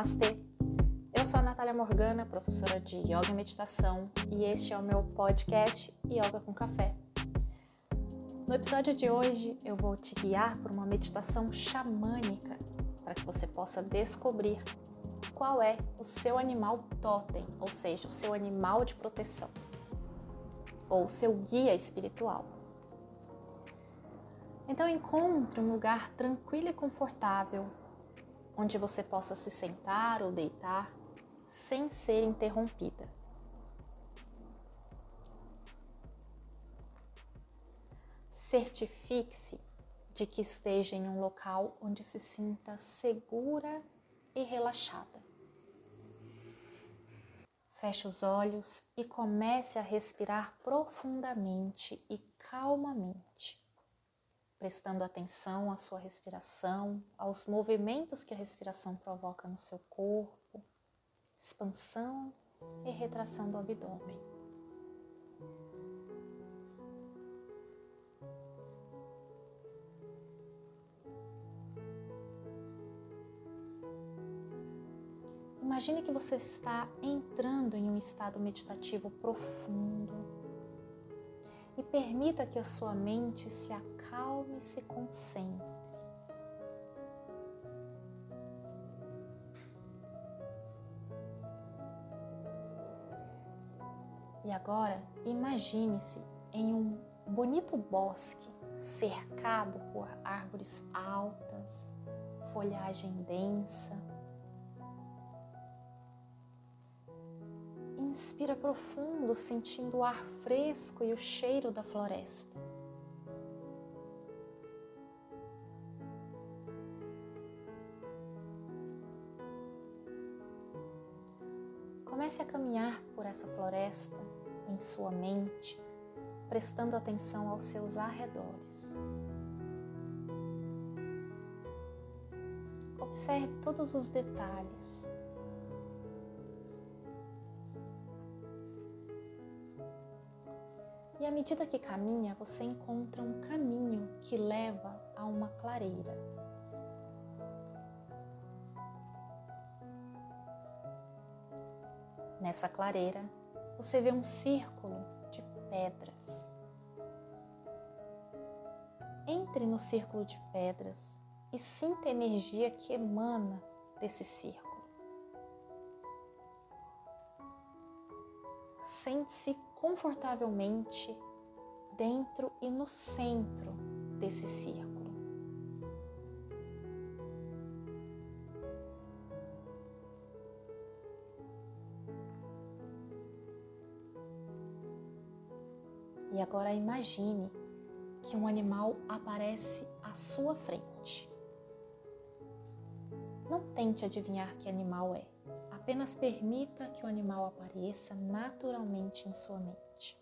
Namastê! Eu sou a Natália Morgana, professora de Yoga e Meditação, e este é o meu podcast Yoga com Café. No episódio de hoje eu vou te guiar por uma meditação xamânica para que você possa descobrir qual é o seu animal totem, ou seja, o seu animal de proteção, ou o seu guia espiritual. Então encontre um lugar tranquilo e confortável, onde você possa se sentar ou deitar sem ser interrompida. Certifique-se de que esteja em um local onde se sinta segura e relaxada. Feche os olhos e comece a respirar profundamente e calmamente, prestando atenção à sua respiração, aos movimentos que a respiração provoca no seu corpo, expansão e retração do abdômen. Imagine que você está entrando em um estado meditativo profundo e permita que a sua mente se acalme e se concentre. E agora, imagine-se em um bonito bosque cercado por árvores altas, folhagem densa. Inspira profundo, sentindo o ar fresco e o cheiro da floresta. Comece a caminhar por essa floresta em sua mente, prestando atenção aos seus arredores. Observe todos os detalhes. E à medida que caminha, você encontra um caminho que leva a uma clareira. Nessa clareira, você vê um círculo de pedras. Entre no círculo de pedras e sinta a energia que emana desse círculo. Sente-se confortavelmente dentro e no centro desse círculo. E agora imagine que um animal aparece à sua frente. Não tente adivinhar que animal é. Apenas permita que o animal apareça naturalmente em sua mente.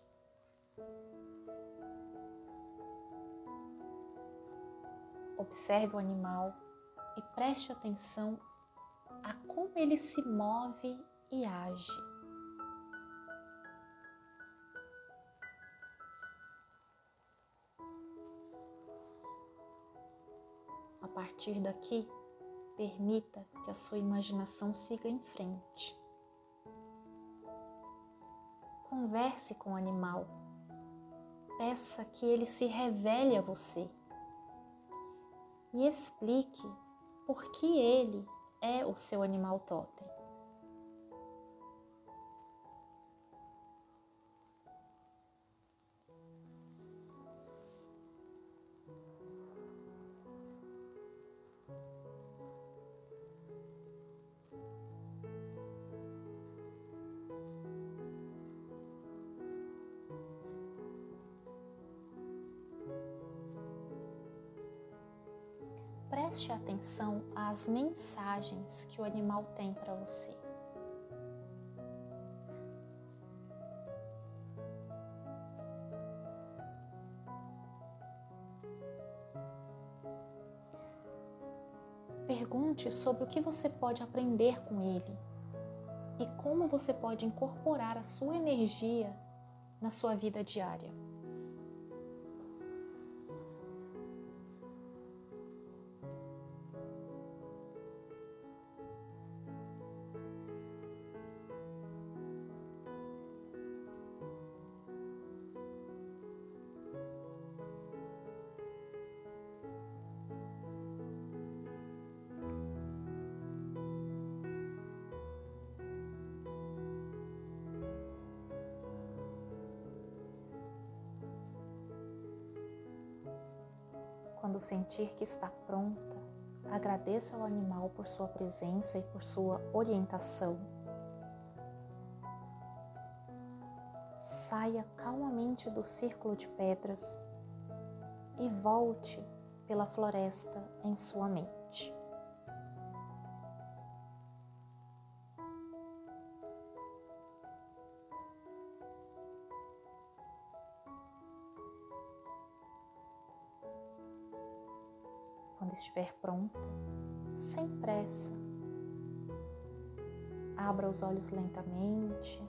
Observe o animal e preste atenção a como ele se move e age. A partir daqui, permita que a sua imaginação siga em frente. Converse com o animal. Peça que ele se revele a você. E explique por que ele é o seu animal totem. Preste atenção às mensagens que o animal tem para você. Pergunte sobre o que você pode aprender com ele e como você pode incorporar a sua energia na sua vida diária. Quando sentir que está pronta, agradeça ao animal por sua presença e por sua orientação. Saia calmamente do círculo de pedras e volte pela floresta em sua mente. Quando estiver pronto, sem pressa, abra os olhos lentamente,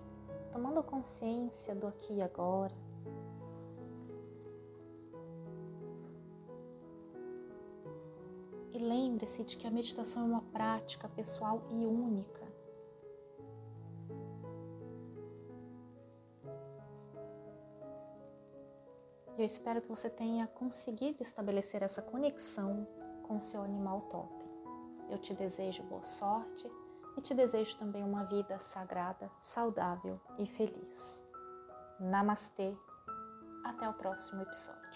tomando consciência do aqui e agora. E lembre-se de que a meditação é uma prática pessoal e única. E eu espero que você tenha conseguido estabelecer essa conexão com seu animal totem. Eu te desejo boa sorte e te desejo também uma vida sagrada, saudável e feliz. Namastê, até o próximo episódio.